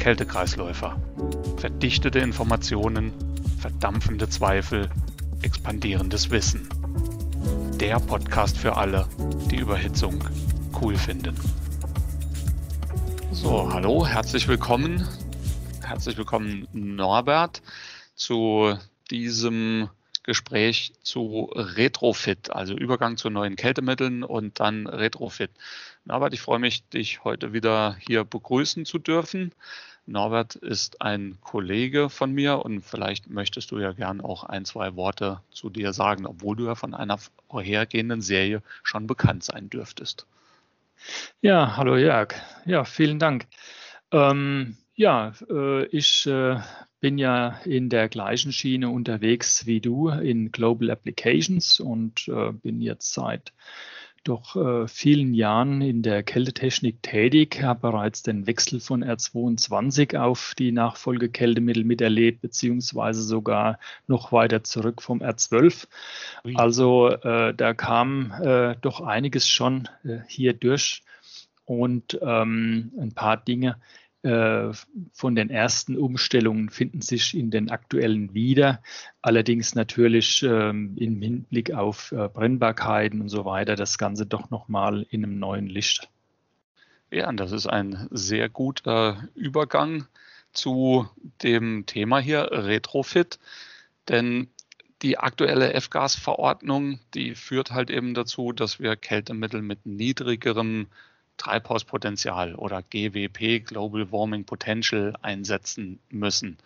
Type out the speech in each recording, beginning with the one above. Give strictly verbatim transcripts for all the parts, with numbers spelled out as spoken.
Kältekreisläufer. Verdichtete Informationen, verdampfende Zweifel, expandierendes Wissen. Der Podcast für alle, die Überhitzung cool finden. So, hallo, herzlich willkommen. Herzlich willkommen, Norbert, zu diesem Gespräch zu Retrofit, also Übergang zu neuen Kältemitteln und dann Retrofit. Norbert, ich freue mich, dich heute wieder hier begrüßen zu dürfen. Norbert ist ein Kollege von mir und vielleicht möchtest du ja gern auch ein, zwei Worte zu dir sagen, obwohl du ja von einer vorhergehenden Serie schon bekannt sein dürftest. Ja, hallo Jörg. Ja, vielen Dank. Ähm, ja, äh, ich äh, bin ja in der gleichen Schiene unterwegs wie du in Global Applications und äh, bin jetzt seit doch äh, vielen Jahren in der Kältetechnik tätig, habe bereits den Wechsel von R zweiundzwanzig auf die Nachfolgekältemittel miterlebt, beziehungsweise sogar noch weiter zurück vom R zwölf. Ui. Also äh, da kam äh, doch einiges schon äh, hier durch und ähm, ein paar Dinge äh, von den ersten Umstellungen finden sich in den aktuellen wieder. Allerdings natürlich ähm, im Hinblick auf äh, Brennbarkeiten und so weiter das Ganze doch nochmal in einem neuen Licht. Ja, das ist ein sehr guter Übergang zu dem Thema hier Retrofit, denn die aktuelle F-Gas-Verordnung, die führt halt eben dazu, dass wir Kältemittel mit niedrigerem Treibhauspotenzial oder G W P, Global Warming Potential, einsetzen müssen.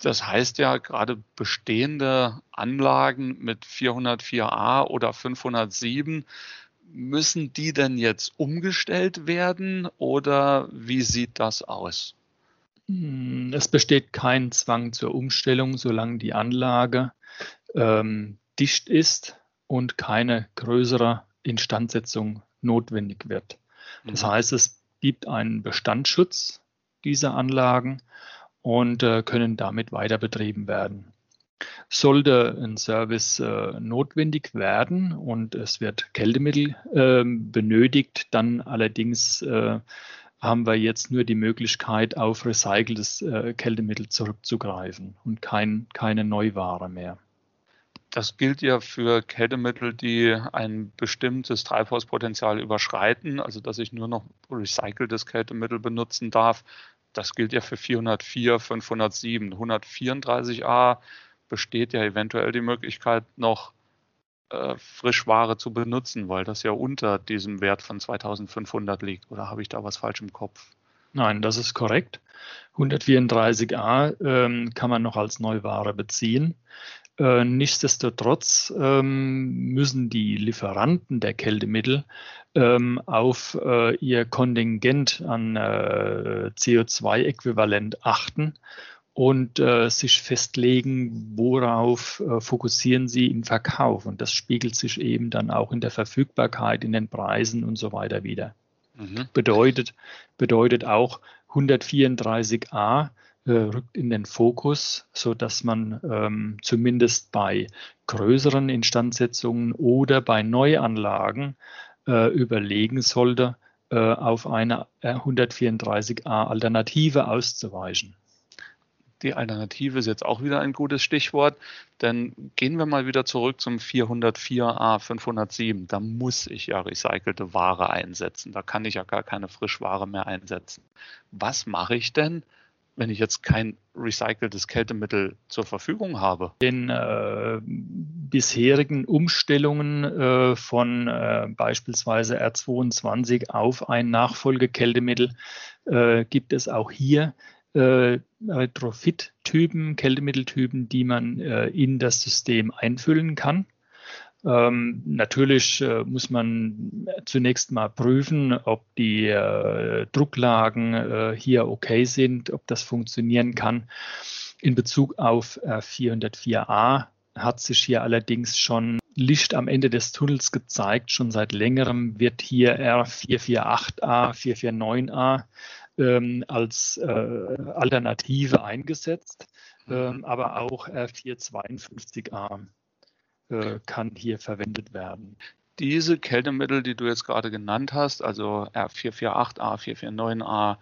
Das heißt ja, gerade bestehende Anlagen mit vier null vier a oder fünf null sieben, müssen die denn jetzt umgestellt werden oder wie sieht das aus? Es besteht kein Zwang zur Umstellung, solange die Anlage ähm, dicht ist und keine größere Instandsetzung notwendig wird. Das heißt, es gibt einen Bestandsschutz dieser Anlagen und äh, können damit weiter betrieben werden. Sollte ein Service äh, notwendig werden und es wird Kältemittel äh, benötigt, dann allerdings äh, haben wir jetzt nur die Möglichkeit, auf recyceltes äh, Kältemittel zurückzugreifen und kein, keine Neuware mehr. Das gilt ja für Kältemittel, die ein bestimmtes Treibhauspotenzial überschreiten, also dass ich nur noch recyceltes Kältemittel benutzen darf. Das gilt ja für vier null vier, fünf null sieben, hundertvierunddreißig a besteht ja eventuell die Möglichkeit, noch äh, Frischware zu benutzen, weil das ja unter diesem Wert von zweitausendfünfhundert liegt. Oder habe ich da was falsch im Kopf? Nein, das ist korrekt. hundertvierunddreißig a ähm, kann man noch als Neuware beziehen. Äh, nichtsdestotrotz ähm, müssen die Lieferanten der Kältemittel ähm, auf äh, ihr Kontingent an äh, C O zwei Äquivalent achten und äh, sich festlegen, worauf äh, fokussieren sie im Verkauf. Und das spiegelt sich eben dann auch in der Verfügbarkeit, in den Preisen und so weiter wider. Mhm. Bedeutet, bedeutet auch hundertvierunddreißig a rückt in den Fokus, sodass man ähm, zumindest bei größeren Instandsetzungen oder bei Neuanlagen äh, überlegen sollte, äh, auf eine hundertvierunddreißig a Alternative auszuweichen. Die Alternative ist jetzt auch wieder ein gutes Stichwort, denn gehen wir mal wieder zurück zum vier null vier a fünf null sieben. Da muss ich ja recycelte Ware einsetzen. Da kann ich ja gar keine Frischware mehr einsetzen. Was mache ich denn, wenn ich jetzt kein recyceltes Kältemittel zur Verfügung habe? Den äh, bisherigen Umstellungen äh, von äh, beispielsweise R zweiundzwanzig auf ein Nachfolgekältemittel äh, gibt es auch hier äh, Retrofit-Typen, Kältemitteltypen, die man äh, in das System einfüllen kann. Ähm, natürlich äh, muss man zunächst mal prüfen, ob die äh, Drucklagen äh, hier okay sind, ob das funktionieren kann. In Bezug auf äh, vier null vier a hat sich hier allerdings schon Licht am Ende des Tunnels gezeigt. Schon seit längerem wird hier R vier vier acht a, vier vier neun a ähm, als äh, Alternative eingesetzt, ähm, aber auch R vier fünf zwei a. Kann hier verwendet werden. Diese Kältemittel, die du jetzt gerade genannt hast, also R vier vier acht a, vier vier neun a,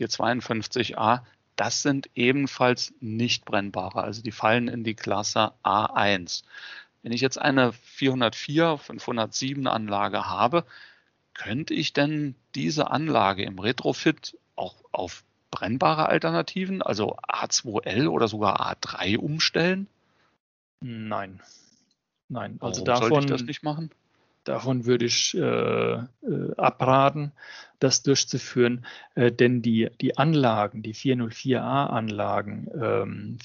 R vier fünf zwei a, das sind ebenfalls nicht brennbare, also die fallen in die Klasse A eins. Wenn ich jetzt eine vierhundertvier, fünfhundertsieben Anlage habe, könnte ich denn diese Anlage im Retrofit auch auf brennbare Alternativen, also A zwei L oder sogar A drei umstellen? Nein, nein. Also warum davon sollte ich das nicht machen? Davon würde ich äh, äh, abraten, das durchzuführen, äh, denn die, die Anlagen, die vier null vier a-Anlagen ähm,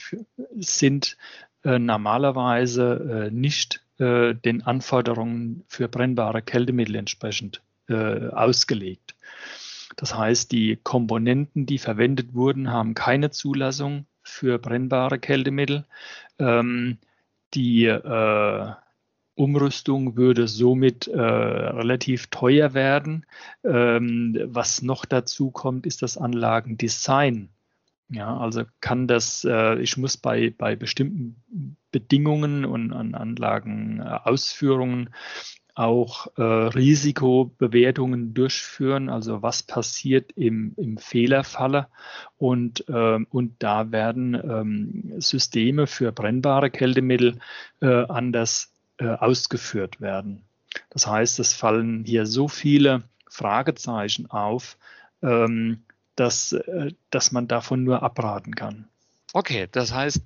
sind äh, normalerweise äh, nicht äh, den Anforderungen für brennbare Kältemittel entsprechend äh, ausgelegt. Das heißt, die Komponenten, die verwendet wurden, haben keine Zulassung für brennbare Kältemittel. Ähm, die äh, Umrüstung würde somit äh, relativ teuer werden. Ähm, was noch dazu kommt, ist das Anlagendesign. Ja, also kann das, äh, ich muss bei, bei bestimmten Bedingungen und an Anlagenausführungen auch äh, Risikobewertungen durchführen, also was passiert im, im Fehlerfalle. Und, ähm, und da werden ähm, Systeme für brennbare Kältemittel äh, anders ausgeführt werden. Das heißt, es fallen hier so viele Fragezeichen auf, dass, dass man davon nur abraten kann. Okay, das heißt,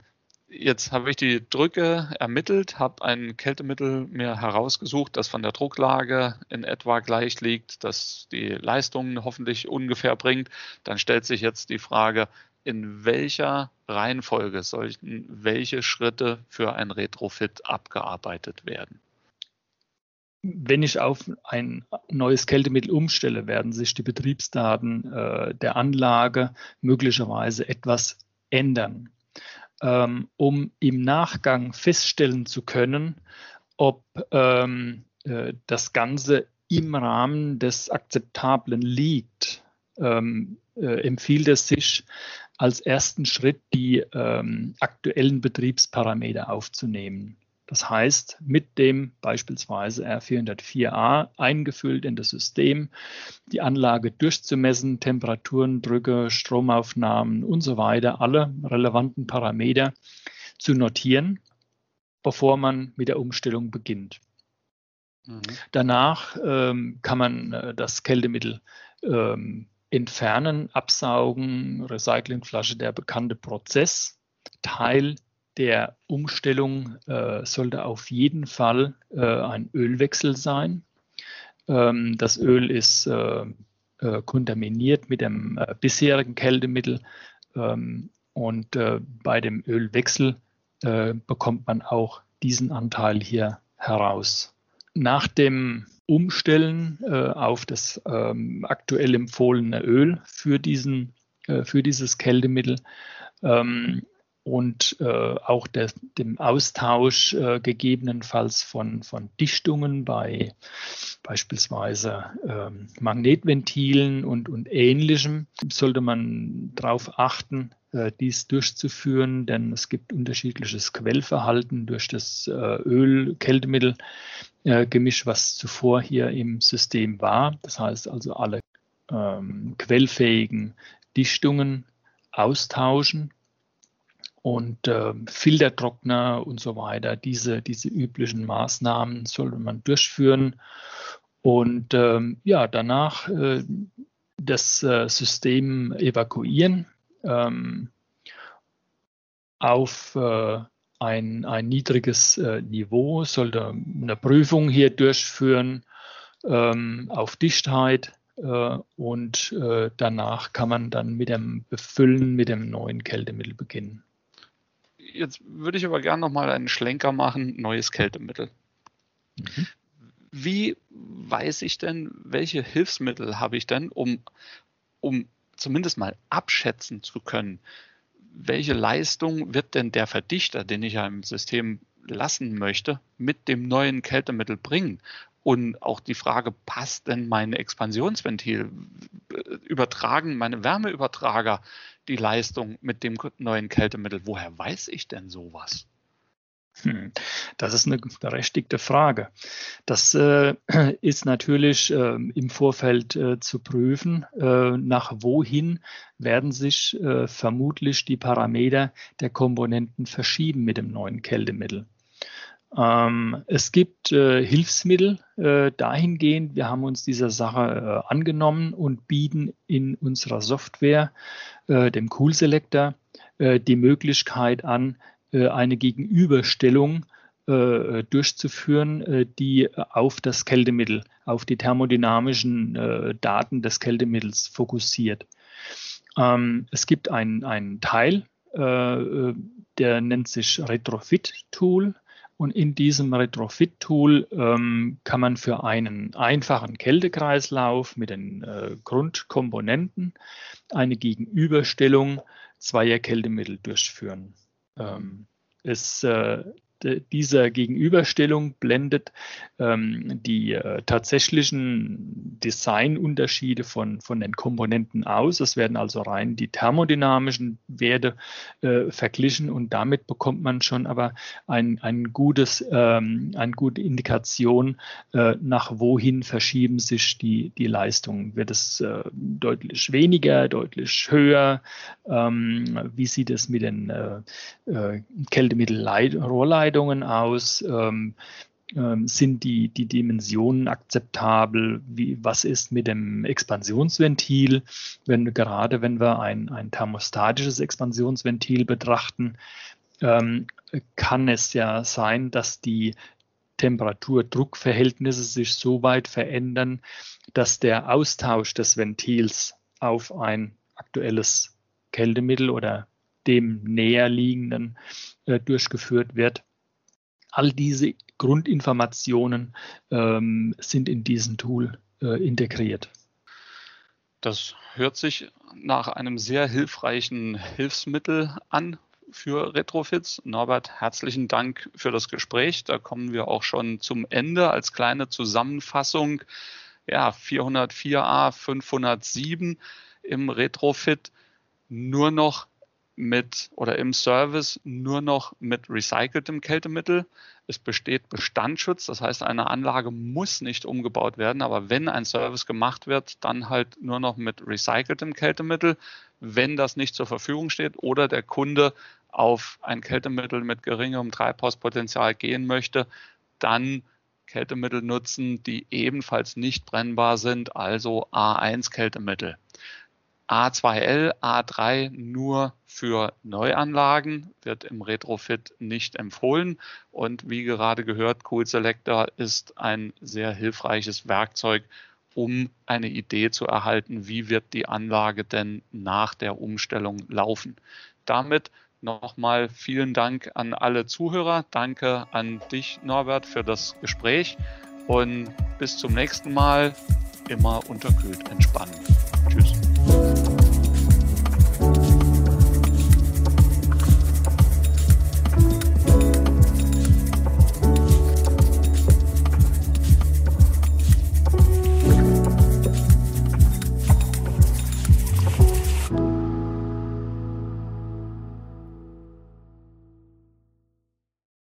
jetzt habe ich die Drücke ermittelt, habe ein Kältemittel mir herausgesucht, das von der Drucklage in etwa gleich liegt, das die Leistungen hoffentlich ungefähr bringt. Dann stellt sich jetzt die Frage, in welcher Reihenfolge sollten welche Schritte für ein Retrofit abgearbeitet werden? Wenn ich auf ein neues Kältemittel umstelle, werden sich die Betriebsdaten äh, der Anlage möglicherweise etwas ändern, ähm, um im Nachgang feststellen zu können, ob ähm, äh, das Ganze im Rahmen des Akzeptablen liegt. Ähm, äh, empfiehlt es sich, als ersten Schritt die ähm, aktuellen Betriebsparameter aufzunehmen. Das heißt, mit dem beispielsweise R vier null vier a eingefüllt in das System, die Anlage durchzumessen, Temperaturen, Drücke, Stromaufnahmen und so weiter, alle relevanten Parameter zu notieren, bevor man mit der Umstellung beginnt. Mhm. Danach ähm, kann man äh, das Kältemittel ähm, entfernen, absaugen, Recyclingflasche, der bekannte Prozess. Teil der Umstellung äh, sollte auf jeden Fall äh, ein Ölwechsel sein. Ähm, das Öl ist äh, äh, kontaminiert mit dem äh, bisherigen Kältemittel ähm, und äh, bei dem Ölwechsel äh, bekommt man auch diesen Anteil hier heraus. Nach dem Umstellen äh, auf das ähm, aktuell empfohlene Öl für, diesen, äh, für dieses Kältemittel ähm, und äh, auch der, dem Austausch äh, gegebenenfalls von, von Dichtungen bei beispielsweise ähm, Magnetventilen und, und Ähnlichem sollte man darauf achten, äh, dies durchzuführen, denn es gibt unterschiedliches Quellverhalten durch das äh, Öl-Kältemittel. Gemisch, was zuvor hier im System war. Das heißt also, alle ähm, quellfähigen Dichtungen austauschen und äh, Filtertrockner und so weiter. Diese, diese üblichen Maßnahmen sollte man durchführen und ähm, ja, danach äh, das äh, System evakuieren ähm, auf äh, Ein, ein niedriges äh, Niveau, sollte eine Prüfung hier durchführen ähm, auf Dichtheit äh, und äh, danach kann man dann mit dem Befüllen mit dem neuen Kältemittel beginnen. Jetzt würde ich aber gerne nochmal einen Schlenker machen, neues Kältemittel. Mhm. Wie weiß ich denn, welche Hilfsmittel habe ich denn, um, um zumindest mal abschätzen zu können, welche Leistung wird denn der Verdichter, den ich ja im System lassen möchte, mit dem neuen Kältemittel bringen? Und auch die Frage, passt denn mein Expansionsventil? Übertragen meine Wärmeübertrager die Leistung mit dem neuen Kältemittel? Woher weiß ich denn sowas? Hm, das ist eine berechtigte Frage. Das äh, ist natürlich äh, im Vorfeld äh, zu prüfen, äh, nach wohin werden sich äh, vermutlich die Parameter der Komponenten verschieben mit dem neuen Kältemittel. Ähm, es gibt äh, Hilfsmittel äh, dahingehend, wir haben uns dieser Sache äh, angenommen und bieten in unserer Software, äh, dem CoolSelector, äh, die Möglichkeit an, eine Gegenüberstellung äh, durchzuführen, äh, die auf das Kältemittel, auf die thermodynamischen äh, Daten des Kältemittels fokussiert. Ähm, es gibt einen Teil, äh, der nennt sich Retrofit-Tool. Und in diesem Retrofit-Tool ähm, kann man für einen einfachen Kältekreislauf mit den äh, Grundkomponenten eine Gegenüberstellung zweier Kältemittel durchführen. Ähm, es, äh, dieser Gegenüberstellung blendet ähm, die äh, tatsächlichen Designunterschiede von, von den Komponenten aus. Es werden also rein die thermodynamischen Werte äh, verglichen und damit bekommt man schon aber ein, ein gutes, ähm, eine gute Indikation, äh, nach wohin verschieben sich die, die Leistungen. Wird es äh, deutlich weniger, deutlich höher? Ähm, wie sieht es mit den äh, äh, Kältemittelrohrleitungen aus? Ähm, ähm, sind die, die Dimensionen akzeptabel? Wie, was ist mit dem Expansionsventil? Wenn, gerade wenn wir ein, ein thermostatisches Expansionsventil betrachten, ähm, kann es ja sein, dass die Temperatur-Druck-Verhältnisse sich so weit verändern, dass der Austausch des Ventils auf ein aktuelles Kältemittel oder dem näherliegenden äh, durchgeführt wird. All diese Grundinformationen ähm, sind in diesem Tool äh, integriert. Das hört sich nach einem sehr hilfreichen Hilfsmittel an für Retrofits. Norbert, herzlichen Dank für das Gespräch. Da kommen wir auch schon zum Ende. Als kleine Zusammenfassung, ja, vier null vier a, fünf null sieben im Retrofit nur noch mit oder im Service nur noch mit recyceltem Kältemittel. Es besteht Bestandsschutz, das heißt, eine Anlage muss nicht umgebaut werden, aber wenn ein Service gemacht wird, dann halt nur noch mit recyceltem Kältemittel, wenn das nicht zur Verfügung steht oder der Kunde auf ein Kältemittel mit geringerem Treibhauspotenzial gehen möchte, dann Kältemittel nutzen, die ebenfalls nicht brennbar sind, also A eins Kältemittel. A zwei L, A drei nur für Neuanlagen, wird im Retrofit nicht empfohlen. Und wie gerade gehört, CoolSelector ist ein sehr hilfreiches Werkzeug, um eine Idee zu erhalten, wie wird die Anlage denn nach der Umstellung laufen. Damit nochmal vielen Dank an alle Zuhörer. Danke an dich, Norbert, für das Gespräch. Und bis zum nächsten Mal. Immer unterkühlt entspannen. Tschüss.